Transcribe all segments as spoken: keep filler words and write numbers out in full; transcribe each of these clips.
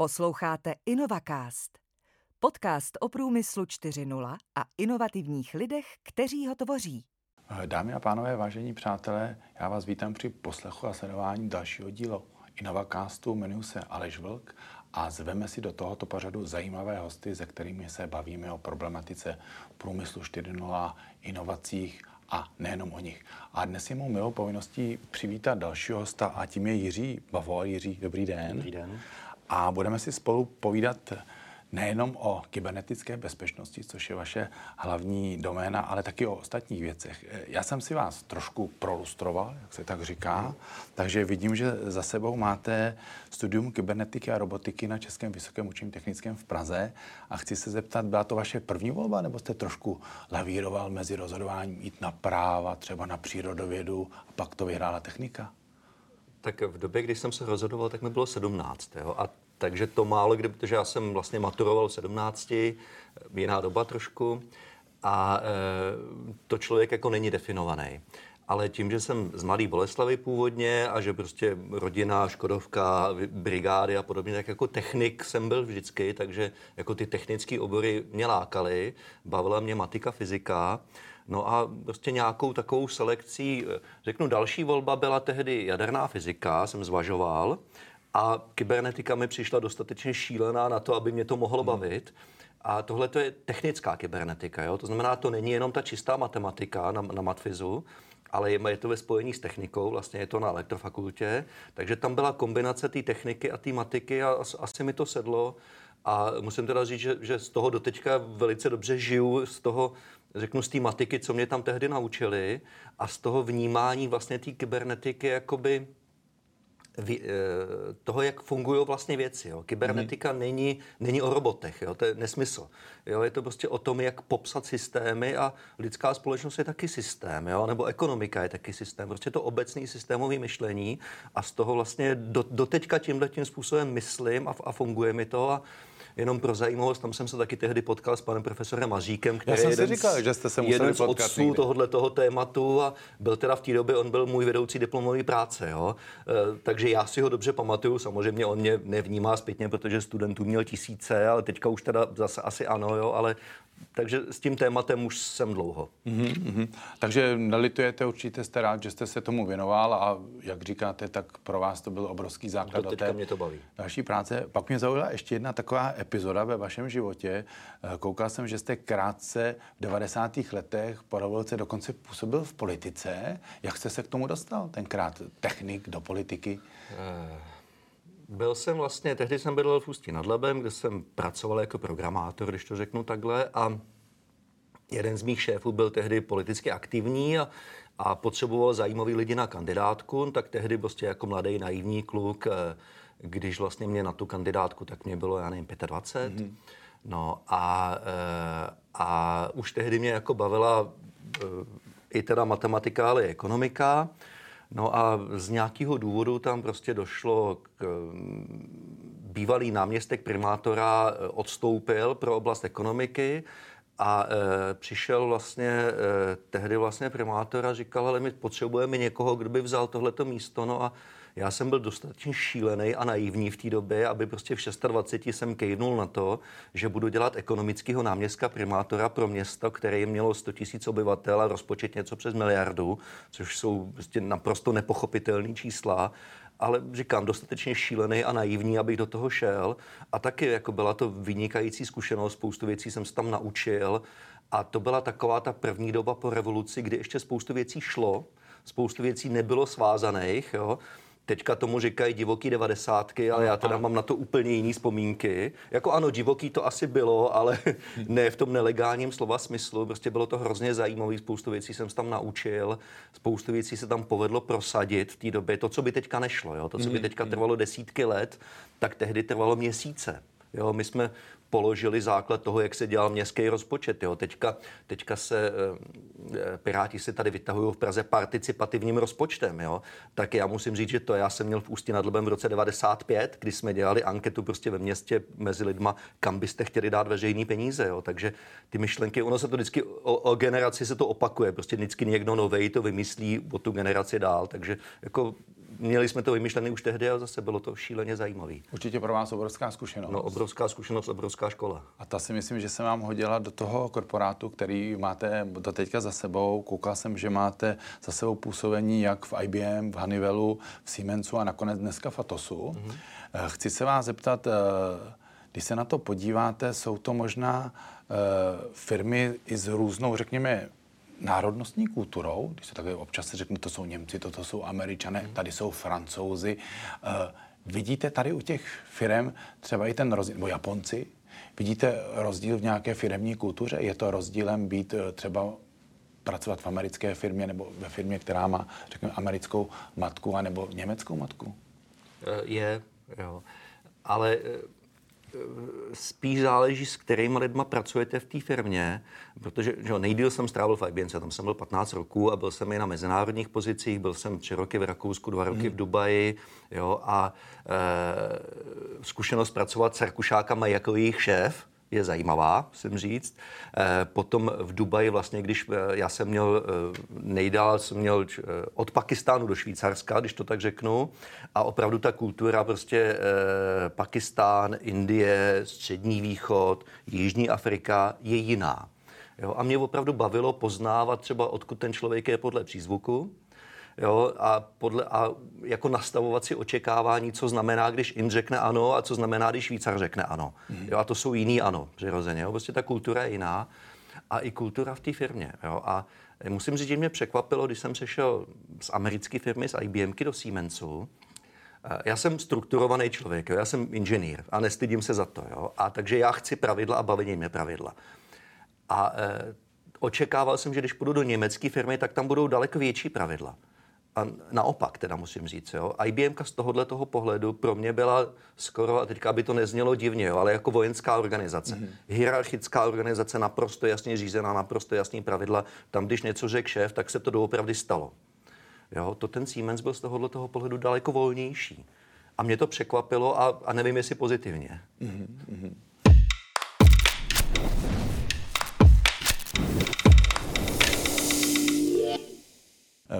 Posloucháte Inovacast, podcast o průmyslu čtyři tečka nula a inovativních lidech, kteří ho tvoří. Dámy a pánové, vážení přátelé, já vás vítám při poslechu a sledování dalšího dílu Inovacastu. Jmenuji se Aleš Vlk a zveme si do tohoto pořadu zajímavé hosty, se kterými se bavíme o problematice průmyslu čtyři tečka nula, inovacích a nejenom o nich. A dnes je mou milou povinností přivítat dalšího hosta a tím je Jiří Bavor. Jiří, dobrý den. Dobrý den. A budeme si spolu povídat nejenom o kybernetické bezpečnosti, což je vaše hlavní doména, ale taky o ostatních věcech. Já jsem si vás trošku prolustroval, jak se tak říká, takže vidím, že za sebou máte studium kybernetiky a robotiky na Českém vysokém učení technickém v Praze a chci se zeptat, byla to vaše první volba, nebo jste trošku lavíroval mezi rozhodováním jít na práva, třeba na přírodovědu a pak to vyhrála technika? Tak v době, když jsem se rozhodoval, tak mi bylo sedmnáct, jo? A takže to málo kdy, protože já jsem vlastně maturoval v sedmnácti, jiná doba trošku, a e, to člověk jako není definovaný. Ale tím, že jsem z Mladé Boleslavy původně a že prostě rodina, Škodovka, brigády a podobně, tak jako technik jsem byl vždycky, takže jako ty technické obory mě lákaly, bavila mě matika, fyzika. No a prostě nějakou takovou selekcí, řeknu, další volba byla tehdy jaderná fyzika, jsem zvažoval, a kybernetika mi přišla dostatečně šílená na to, aby mě to mohlo bavit. A tohle to je technická kybernetika, jo? To znamená, to není jenom ta čistá matematika na, na matfizu, ale je, je to ve spojení s technikou, vlastně je to na elektrofakultě, takže tam byla kombinace té techniky a té matiky a as, asi mi to sedlo. A musím teda říct, že, že z toho dotečka velice dobře žiju, z toho, řeknu, z té matiky, co mě tam tehdy naučili, a z toho vnímání vlastně té kybernetiky, jakoby vy, toho, jak fungují vlastně věci. Jo. Kybernetika mm. není, není o robotech, jo. To je nesmysl. Jo. Je to prostě o tom, jak popsat systémy, a lidská společnost je taky systém, jo. Nebo ekonomika je taky systém. Prostě to obecný systémový myšlení, a z toho vlastně do, do teďka tímhle tím způsobem myslím a, a funguje mi to. A jenom pro zajímavost, tam jsem se taky tehdy potkal s panem profesorem Maříkem, který je jeden, říkal, že jste se jeden z otců tohohle toho tématu, a byl teda v té době, on byl můj vedoucí diplomové práce, jo. E, takže já si ho dobře pamatuju, samozřejmě on mě nevnímá zpětně, protože studentů měl tisíce, ale teďka už teda zase asi ano, jo, ale takže s tím tématem už jsem dlouho. Mm-hmm, mm-hmm. Takže nelitujete, určitě jste rád, že jste se tomu věnoval, a jak říkáte, tak pro vás to byl obrovský základ do té mě to baví. Další práce. Pak mě zaujala ještě jedna taková epizoda ve vašem životě. Koukal jsem, že jste krátce v devadesátých letech po revoluci dokonce působil v politice. Jak jste se k tomu dostal, tenkrát technik do politiky? Uh... Byl jsem vlastně, tehdy jsem bydlel v Ústí nad Labem, kde jsem pracoval jako programátor, když to řeknu takhle, a jeden z mých šéfů byl tehdy politicky aktivní a, a potřeboval zajímavý lidi na kandidátku, tak tehdy prostě jako mladý naivní kluk, když vlastně mě na tu kandidátku, tak mě bylo, já nevím, dvacet pět, mm-hmm. no a, a už tehdy mě jako bavila i teda matematika, ale i ekonomika. No a z nějakého důvodu tam prostě došlo k... Bývalý náměstek primátora odstoupil pro oblast ekonomiky a e, přišel vlastně, e, tehdy vlastně primátor a říkal, ale my potřebujeme někoho, kdo by vzal tohleto místo. No a já jsem byl dostatečně šílený a naivní v té době, aby prostě v dvaceti šesti jsem kejvnul na to, že budu dělat ekonomického náměstka primátora pro město, které mělo sto tisíc obyvatel a rozpočet něco přes miliardu, což jsou prostě naprosto nepochopitelné čísla, ale říkám, dostatečně šílený a naivní, abych do toho šel. A taky jako byla to vynikající zkušenost, spoustu věcí jsem se tam naučil, a to byla taková ta první doba po revoluci, kdy ještě spoustu věcí šlo, spoustu věcí nebylo svázaných, jo. Teďka tomu říkají divoký devadesátky, ale já teda mám na to úplně jiný vzpomínky. Jako ano, divoký to asi bylo, ale ne v tom nelegálním slova smyslu. Prostě bylo to hrozně zajímavé, spoustu věcí jsem se tam naučil, spoustu věcí se tam povedlo prosadit v té době. To, co by teďka nešlo, jo? To, co by teďka trvalo desítky let, tak tehdy trvalo měsíce. Jo, my jsme položili základ toho, jak se dělal městský rozpočet. Jo. Teďka, teďka se e, Piráti se tady vytahují v Praze participativním rozpočtem. Jo. Tak já musím říct, že to já jsem měl v Ústí nad Labem v roce devadesát pět, kdy jsme dělali anketu prostě ve městě mezi lidma, kam byste chtěli dát veřejný peníze. Jo. Takže ty myšlenky, ono se to vždycky o, o generaci se to opakuje. Prostě vždycky někdo novej to vymyslí o tu generaci dál. Takže jako měli jsme to vymyšlené už tehdy a zase bylo to šíleně zajímavé. Určitě pro vás obrovská zkušenost. No, obrovská zkušenost, obrovská škola. A ta si myslím, že se vám hodila do toho korporátu, který máte do teďka za sebou. Koukal jsem, že máte za sebou působení jak v I B M, v Honeywellu, v Siemensu a nakonec dneska v Atosu. Mm-hmm. Chci se vás zeptat, když se na to podíváte, jsou to možná firmy i s různou, řekněme, národnostní kulturou, když se takhle občas se řekne, to jsou Němci, toto jsou Američané, tady jsou Francouzi. E, vidíte tady u těch firem třeba i ten rozdíl, nebo Japonci, vidíte rozdíl v nějaké firemní kultuře? Je to rozdílem být třeba pracovat v americké firmě nebo ve firmě, která má, řekněme, americkou matku anebo německou matku? Je, jo. Ale spíš záleží, s kterými lidma pracujete v té firmě, protože že nejdýl jsem strávil v I B M, tam jsem byl patnáct roků a byl jsem i na mezinárodních pozicích, byl jsem tři roky v Rakousku, dva roky v Dubaji, jo, a e, zkušenost pracovat s Rakušákama jako jejich šéf je zajímavá, musím říct. E, potom v Dubaji vlastně, když já jsem měl, nejdál jsem měl od Pakistánu do Švýcarska, když to tak řeknu, a opravdu ta kultura prostě e, Pakistán, Indie, Střední východ, Jižní Afrika je jiná. Jo, a mě opravdu bavilo poznávat třeba, odkud ten člověk je podle přízvuku, jo, a, podle, a jako nastavovat si očekávání, co znamená, když jim řekne ano a co znamená, když Švýcar řekne ano. Mm. Jo, a to jsou jiný ano, přirozeně. Jo. Prostě ta kultura je jiná a i kultura v té firmě. Jo. A musím říct, že mě překvapilo, když jsem přešel z americké firmy, z I B M ky do Siemensu. Já jsem strukturovaný člověk, jo. Já jsem inženýr a nestydím se za to. Jo. A takže já chci pravidla a baví mě pravidla. A e, očekával jsem, že když půjdu do německé firmy, tak tam budou daleko větší pravidla. A naopak teda musím říct, jo. I B M ka z tohohle toho pohledu pro mě byla skoro, a teďka by to neznělo divně, jo, ale jako vojenská organizace. Mm-hmm. Hierarchická organizace, naprosto jasně řízená, naprosto jasný pravidla. Tam, když něco řekl šéf, tak se to doopravdy stalo. Jo, to ten Siemens byl z tohohle toho pohledu daleko volnější. A mě to překvapilo a, a nevím, jestli pozitivně. Mm-hmm.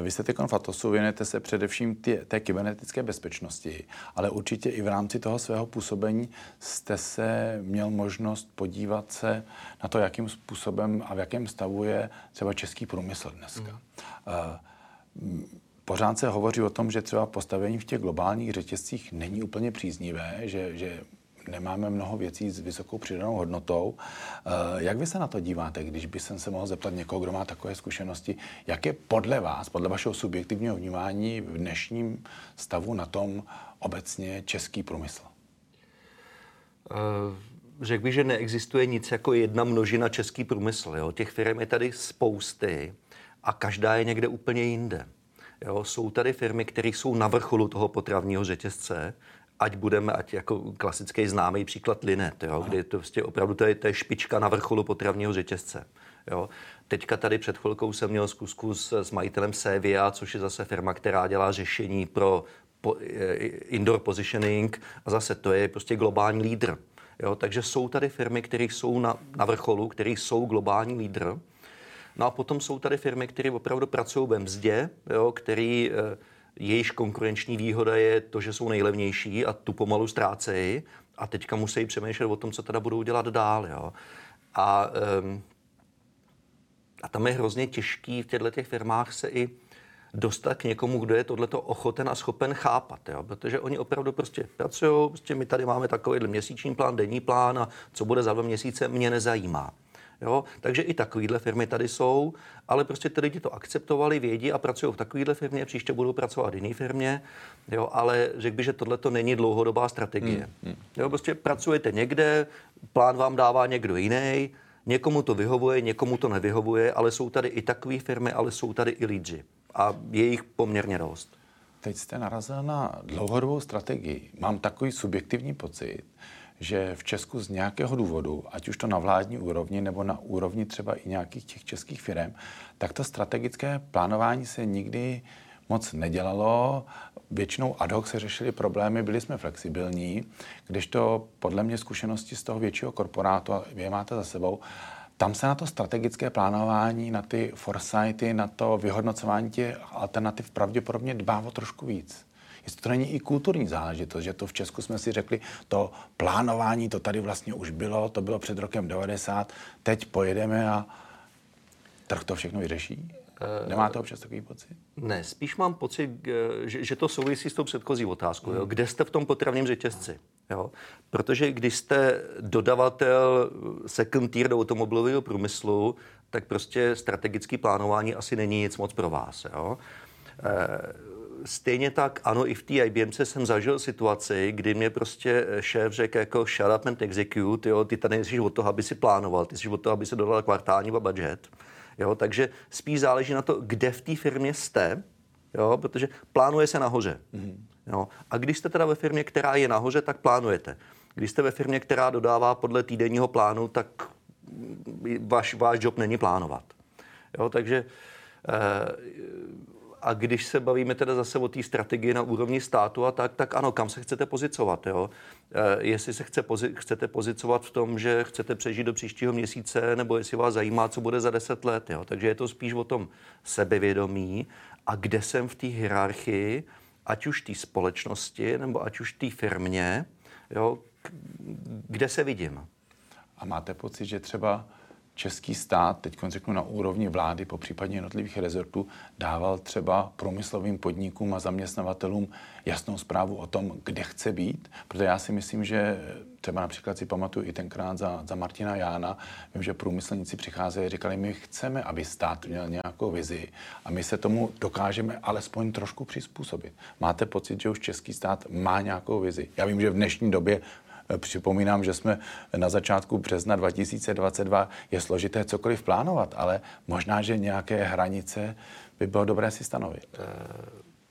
Vy jste teď v Atosu, věnujete se především tě, té kybernetické bezpečnosti, ale určitě i v rámci toho svého působení jste se měl možnost podívat se na to, jakým způsobem a v jakém stavu je třeba český průmysl dneska. Mm. Pořád se hovoří o tom, že třeba postavení v těch globálních řetězcích není úplně příznivé, že, že nemáme mnoho věcí s vysokou přidanou hodnotou. Jak vy se na to díváte, když by jsem se mohl zeptat někoho, kdo má takové zkušenosti, jak je podle vás, podle vašeho subjektivního vnímání v dnešním stavu na tom obecně český průmysl? Řekl bych, že neexistuje nic jako jedna množina český průmysl. Jo? Těch firm je tady spousty a každá je někde úplně jinde. Jo? Jsou tady firmy, které jsou na vrcholu toho potravního řetězce, ať budeme, ať jako klasický známý příklad Linet, jo, kdy to vlastně opravdu to je, to je špička na vrcholu potravního řetězce. Jo. Teďka tady před chvilkou jsem měl zkusku s, s majitelem Sevilla, což je zase firma, která dělá řešení pro po, indoor positioning a zase to je prostě globální lídr. Jo. Takže jsou tady firmy, které jsou na, na vrcholu, které jsou globální lídr. No a potom jsou tady firmy, které opravdu pracují ve mzdě, jo, který jejich konkurenční výhoda je to, že jsou nejlevnější a tu pomalu ztrácejí a teďka musí přemýšlet o tom, co teda budou dělat dál. Jo. A, um, a tam je hrozně těžký v těchto těch firmách se i dostat k někomu, kdo je tohleto ochoten a schopen chápat. Jo. Protože oni opravdu prostě pracují, prostě my tady máme takovýhle měsíční plán, denní plán a co bude za dva měsíce, mě nezajímá. Jo, takže i takovýhle firmy tady jsou, ale prostě ty lidi to akceptovali, vědí a pracují v takovýhle firmě, příště budou pracovat v jiné firmě, jo, ale řekl bych, že tohle to není dlouhodobá strategie. Mm, mm. Jo, prostě pracujete někde, plán vám dává někdo jiný, někomu to vyhovuje, někomu to nevyhovuje, ale jsou tady i takové firmy, ale jsou tady i lídři a je jich poměrně dost. Teď jste narazil na dlouhodobou strategii. Mám takový subjektivní pocit, že v Česku z nějakého důvodu, ať už to na vládní úrovni nebo na úrovni třeba i nějakých těch českých firem, tak to strategické plánování se nikdy moc nedělalo. Většinou ad hoc se řešily problémy, byli jsme flexibilní, kdežto podle mě zkušenosti z toho většího korporátu, a vy je máte za sebou, tam se na to strategické plánování, na ty foresighty, na to vyhodnocování těch alternativ pravděpodobně dbá o trošku víc. Jestli to není i kulturní záležitost, že to v Česku jsme si řekli, to plánování, to tady vlastně už bylo, to bylo před rokem devadesát, teď pojedeme a trh to všechno vyřeší? Nemáte občas takový pocit? Ne, spíš mám pocit, že, že to souvisí s tou předchozí otázkou. Hmm. Kde jste v tom potravním řetězci? Jo? Protože když jste dodavatel second tier do automobilového průmyslu, tak prostě strategické plánování asi není nic moc pro vás. Jo? Stejně tak, ano, i v té I B M ce jsem zažil situaci, kdy mě prostě šéf řekl jako shut up and execute, jo? Ty tady jsi od toho, aby si plánoval, ty jsi od toho, aby se dodal kvartální budget. Jo, takže spíš záleží na to, kde v té firmě jste, jo, protože plánuje se nahoře. Mm. Jo, a když jste teda ve firmě, která je nahoře, tak plánujete. Když jste ve firmě, která dodává podle týdenního plánu, tak váš, váš job není plánovat. Jo, takže e, a když se bavíme teda zase o té strategii na úrovni státu a tak, tak ano, kam se chcete pozicovat, jo? E, jestli se chce pozi- chcete pozicovat v tom, že chcete přežít do příštího měsíce, nebo jestli vás zajímá, co bude za deset let, jo? Takže je to spíš o tom sebevědomí a kde jsem v té hierarchii, ať už té společnosti, nebo ať už té firmě, jo? K- kde se vidím. A máte pocit, že třeba český stát, teď řeknu na úrovni vlády, popřípadně jednotlivých rezortů, dával třeba průmyslovým podnikům a zaměstnavatelům jasnou zprávu o tom, kde chce být? Protože já si myslím, že třeba například si pamatuju i tenkrát za, za Martina Jána, vím, že průmyslníci přicházeli a říkali, my chceme, aby stát měl nějakou vizi a my se tomu dokážeme alespoň trošku přizpůsobit. Máte pocit, že už český stát má nějakou vizi? Já vím, že v dnešní době připomínám, že jsme na začátku března dva tisíce dvacet dva, je složité cokoliv plánovat, ale možná, že nějaké hranice by bylo dobré si stanovit. E,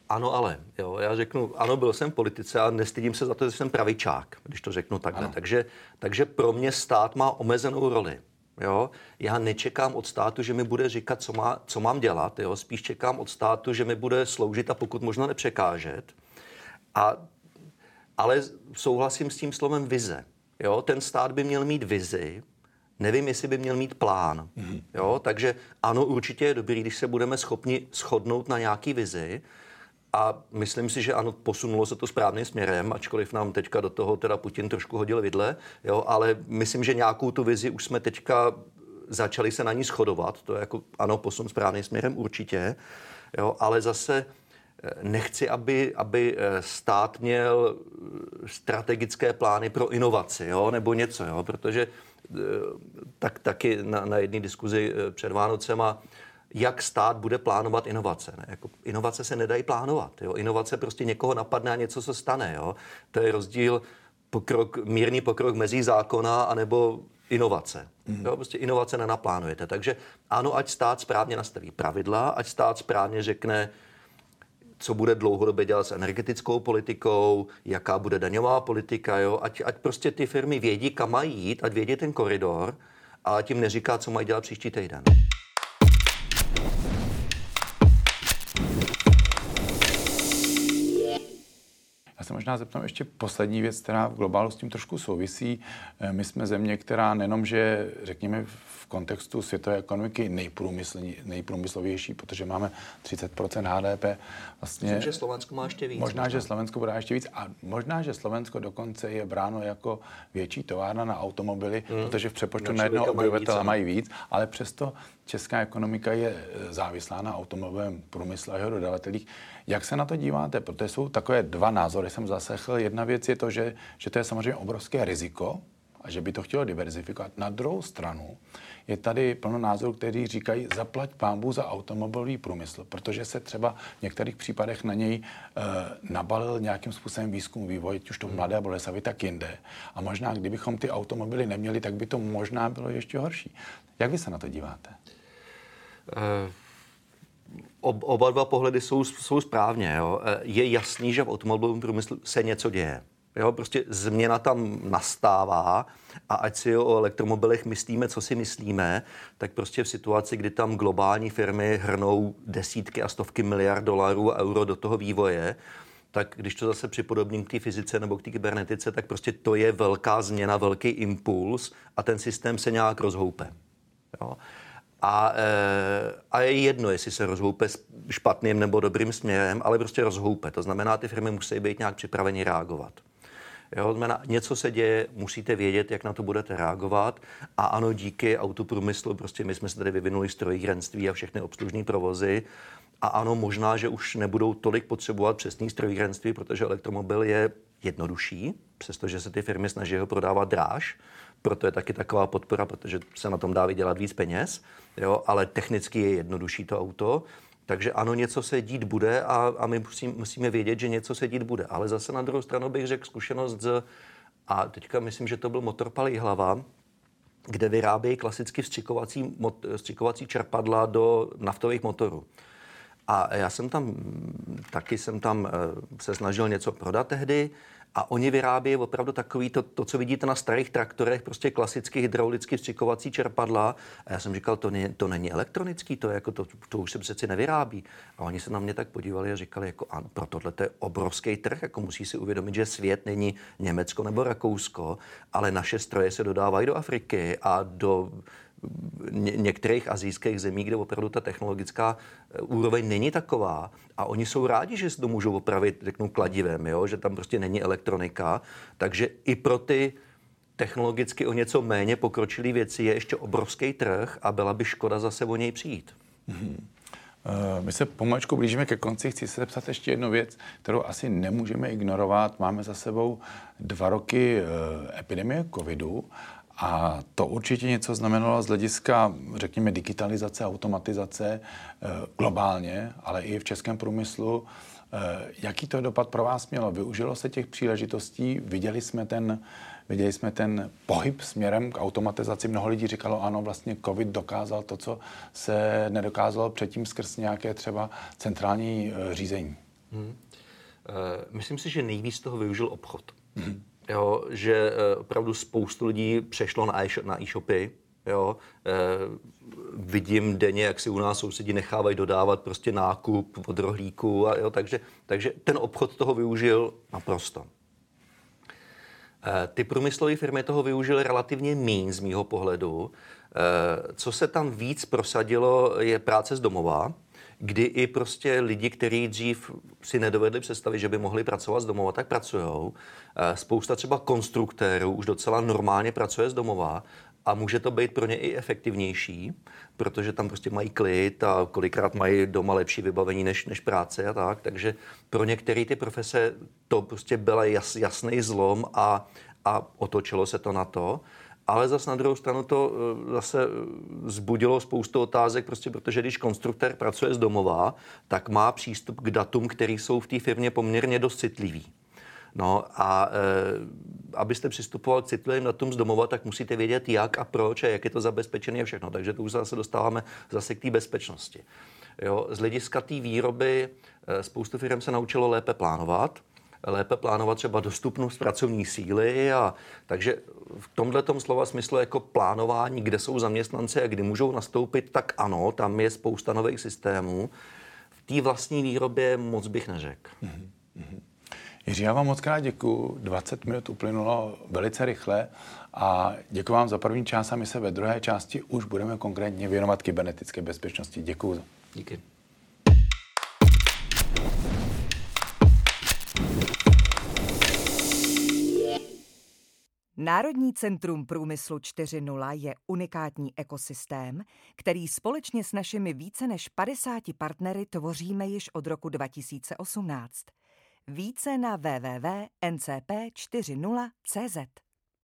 ano, ale. Jo, já řeknu, ano, byl jsem v politice a nestydím se za to, že jsem pravičák, když to řeknu takhle. Takže, takže pro mě stát má omezenou roli. Jo? Já nečekám od státu, že mi bude říkat, co, má, co mám dělat. Jo? Spíš čekám od státu, že mi bude sloužit a pokud možno nepřekážet. A Ale souhlasím s tím slovem vize. Jo? Ten stát by měl mít vizi, nevím, jestli by měl mít plán. Jo? Takže ano, určitě je dobrý, když se budeme schopni shodnout na nějaký vizi. A myslím si, že ano, posunulo se to správným směrem, ačkoliv nám teďka do toho teda Putin trošku hodil vidle, jo? Ale myslím, že nějakou tu vizi už jsme teďka začali se na ní shodovat. To je jako, ano, posun správným směrem určitě, jo? Ale zase nechci, aby, aby stát měl strategické plány pro inovaci, jo, nebo něco, jo, protože tak, taky na, na jedné diskuzi před Vánocema, jak stát bude plánovat inovace. Ne? Jako, inovace se nedají plánovat. Jo? Inovace prostě někoho napadne a něco se stane. Jo? To je rozdíl pokrok, mírný pokrok mezí zákona anebo inovace. Mm. Jo, prostě inovace nenaplánujete. Takže ano, ať stát správně nastaví pravidla, ať stát správně řekne, co bude dlouhodobě dělat s energetickou politikou, jaká bude daňová politika, jo? Ať, ať prostě ty firmy vědí, kam mají jít, ať vědí ten koridor, a tím neříká, co mají dělat příští týden. Já se možná zeptám ještě poslední věc, která v globálu s tím trošku souvisí. My jsme země, která nejenom, že řekněme v kontextu světové ekonomiky nejprůmyslovější, protože máme třicet procent há dé pé. Vlastně, myslím, že Slovensko má ještě víc. Možná, možná, že Slovensko bude ještě víc a možná, že Slovensko dokonce je bráno jako větší továrna na automobily, hmm. protože v přepočtu na jednoho obyvatele mají víc, ale přesto česká ekonomika je závislá na automobilovém průmyslu a jeho dodavatelích. Jak se na to díváte? Protože jsou takové dva názory, jsem zaslechl. Jedna věc je to, že, že to je samozřejmě obrovské riziko a že by to chtělo diverzifikovat. Na druhou stranu je tady plno názorů, kteří říkají, zaplať pánbůh za automobilový průmysl, protože se třeba v některých případech na něj e, nabalil nějakým způsobem výzkum, vývoj, už to v Mladé Boleslavi, tak jinde. A možná, kdybychom ty automobily neměli, tak by to možná bylo ještě horší. Jak vy se na to díváte? Ob, oba dva pohledy jsou, jsou správně. Jo. Je jasný, že v automobilovém průmyslu se něco děje. Jo. Prostě změna tam nastává a ať si o elektromobilech myslíme, co si myslíme, tak prostě v situaci, kdy tam globální firmy hrnou desítky a stovky miliard dolarů a euro do toho vývoje, tak když to zase připodobním k té fyzice nebo k té kybernetice, tak prostě to je velká změna, velký impuls a ten systém se nějak rozhoupe. Jo. A, a je jedno, jestli se rozhoupe špatným nebo dobrým směrem, ale prostě rozhoupe. To znamená, ty firmy musí být nějak připraveni reagovat. Jo, znamená, něco se děje, musíte vědět, jak na to budete reagovat. A ano, díky autoprůmyslu, prostě my jsme se tady vyvinuli strojírenství a všechny obslužní provozy. A ano, možná, že už nebudou tolik potřebovat přesný strojírenství, protože elektromobil je jednodušší, přestože se ty firmy snaží ho prodávat dráž. Proto je taky taková podpora, protože se na tom dá vydělat víc peněz, jo, ale technicky je jednodušší to auto. Takže ano, něco se dít bude a, a my musím, musíme vědět, že něco se dít bude. Ale zase na druhou stranu bych řekl zkušenost z, a teďka myslím, že to byl motor Palihlava, kde vyrábějí klasicky vstřikovací, mot, vstřikovací čerpadla do naftových motorů. A já jsem tam, taky jsem tam se snažil něco prodat tehdy, a oni vyrábějí opravdu takový to, to, co vidíte na starých traktorech, prostě klasicky hydraulicky vstřikovací čerpadla. A já jsem říkal, to, ne, to není elektronický, to, je jako to, to už se přeci nevyrábí. A oni se na mě tak podívali a říkali, jako, a pro tohle to je obrovský trh, jako musí si uvědomit, že svět není Německo nebo Rakousko, ale naše stroje se dodávají do Afriky a do ně, některých asijských zemí, kde opravdu ta technologická úroveň není taková. A oni jsou rádi, že se to můžou opravit, řeknu, kladivem, jo? Že tam prostě není elektronika. Takže i pro ty technologicky o něco méně pokročilé věci je ještě obrovský trh a byla by škoda zase o něj přijít. Mm-hmm. Uh, my se pomalečku blížíme ke konci. Chci se zeptat ještě jednu věc, kterou asi nemůžeme ignorovat. Máme za sebou dva roky uh, epidemie covidu. A to určitě něco znamenalo z hlediska, řekněme, digitalizace, automatizace globálně, ale i v českém průmyslu. Jaký to dopad pro vás mělo? Využilo se těch příležitostí? Viděli jsme ten, viděli jsme ten pohyb směrem k automatizaci? Mnoho lidí říkalo, ano, vlastně COVID dokázal to, co se nedokázalo předtím skrz nějaké třeba centrální řízení. Hmm. Myslím si, že nejvíc toho využil obchod. Hmm. Jo, že opravdu spoustu lidí přešlo na e-shopy. Jo. E, vidím denně, jak si u nás sousedí nechávají dodávat prostě nákup od rohlíku. A jo, takže, takže ten obchod toho využil naprosto. E, ty průmyslové firmy toho využily relativně míň z mýho pohledu. E, co se tam víc prosadilo, je práce z domova, kdy i prostě lidi, kteří dřív si nedovedli představit, že by mohli pracovat z domova, tak pracujou. Spousta třeba konstruktérů už docela normálně pracuje z domova a může to být pro ně i efektivnější, protože tam prostě mají klid a kolikrát mají doma lepší vybavení než, než práce a tak. Takže pro některé ty profese to prostě byl jas, jasný zlom a, a otočilo se to na to. Ale zase na druhou stranu to zase vzbudilo spoustu otázek, prostě protože když konstruktér pracuje z domova, tak má přístup k datům, které jsou v té firmě poměrně dost citlivý. No a e, abyste přistupoval k citlivým datům z domova, tak musíte vědět jak a proč a jak je to zabezpečené a všechno. Takže to už zase dostáváme zase k té bezpečnosti. Jo, z hlediska té výroby spoustu firm se naučilo lépe plánovat. lépe plánovat třeba dostupnost pracovní síly a takže v tomhletom slova smyslu jako plánování, kde jsou zaměstnanci a kdy můžou nastoupit, tak ano, tam je spousta nových systémů. V té vlastní výrobě moc bych neřekl. Mm-hmm. Mm-hmm. Jiří, já vám moc krát děkuju. dvacet minut uplynulo velice rychle a děkuju vám za první část a my se ve druhé části už budeme konkrétně věnovat kybernetické bezpečnosti. Děkuju. Díky. Národní centrum průmyslu čtyři tečka nula je unikátní ekosystém, který společně s našimi více než padesáti partnery tvoříme již od roku dva tisíce osmnáct. Více na w w w tečka n c p čtyři tečka nula tečka c z.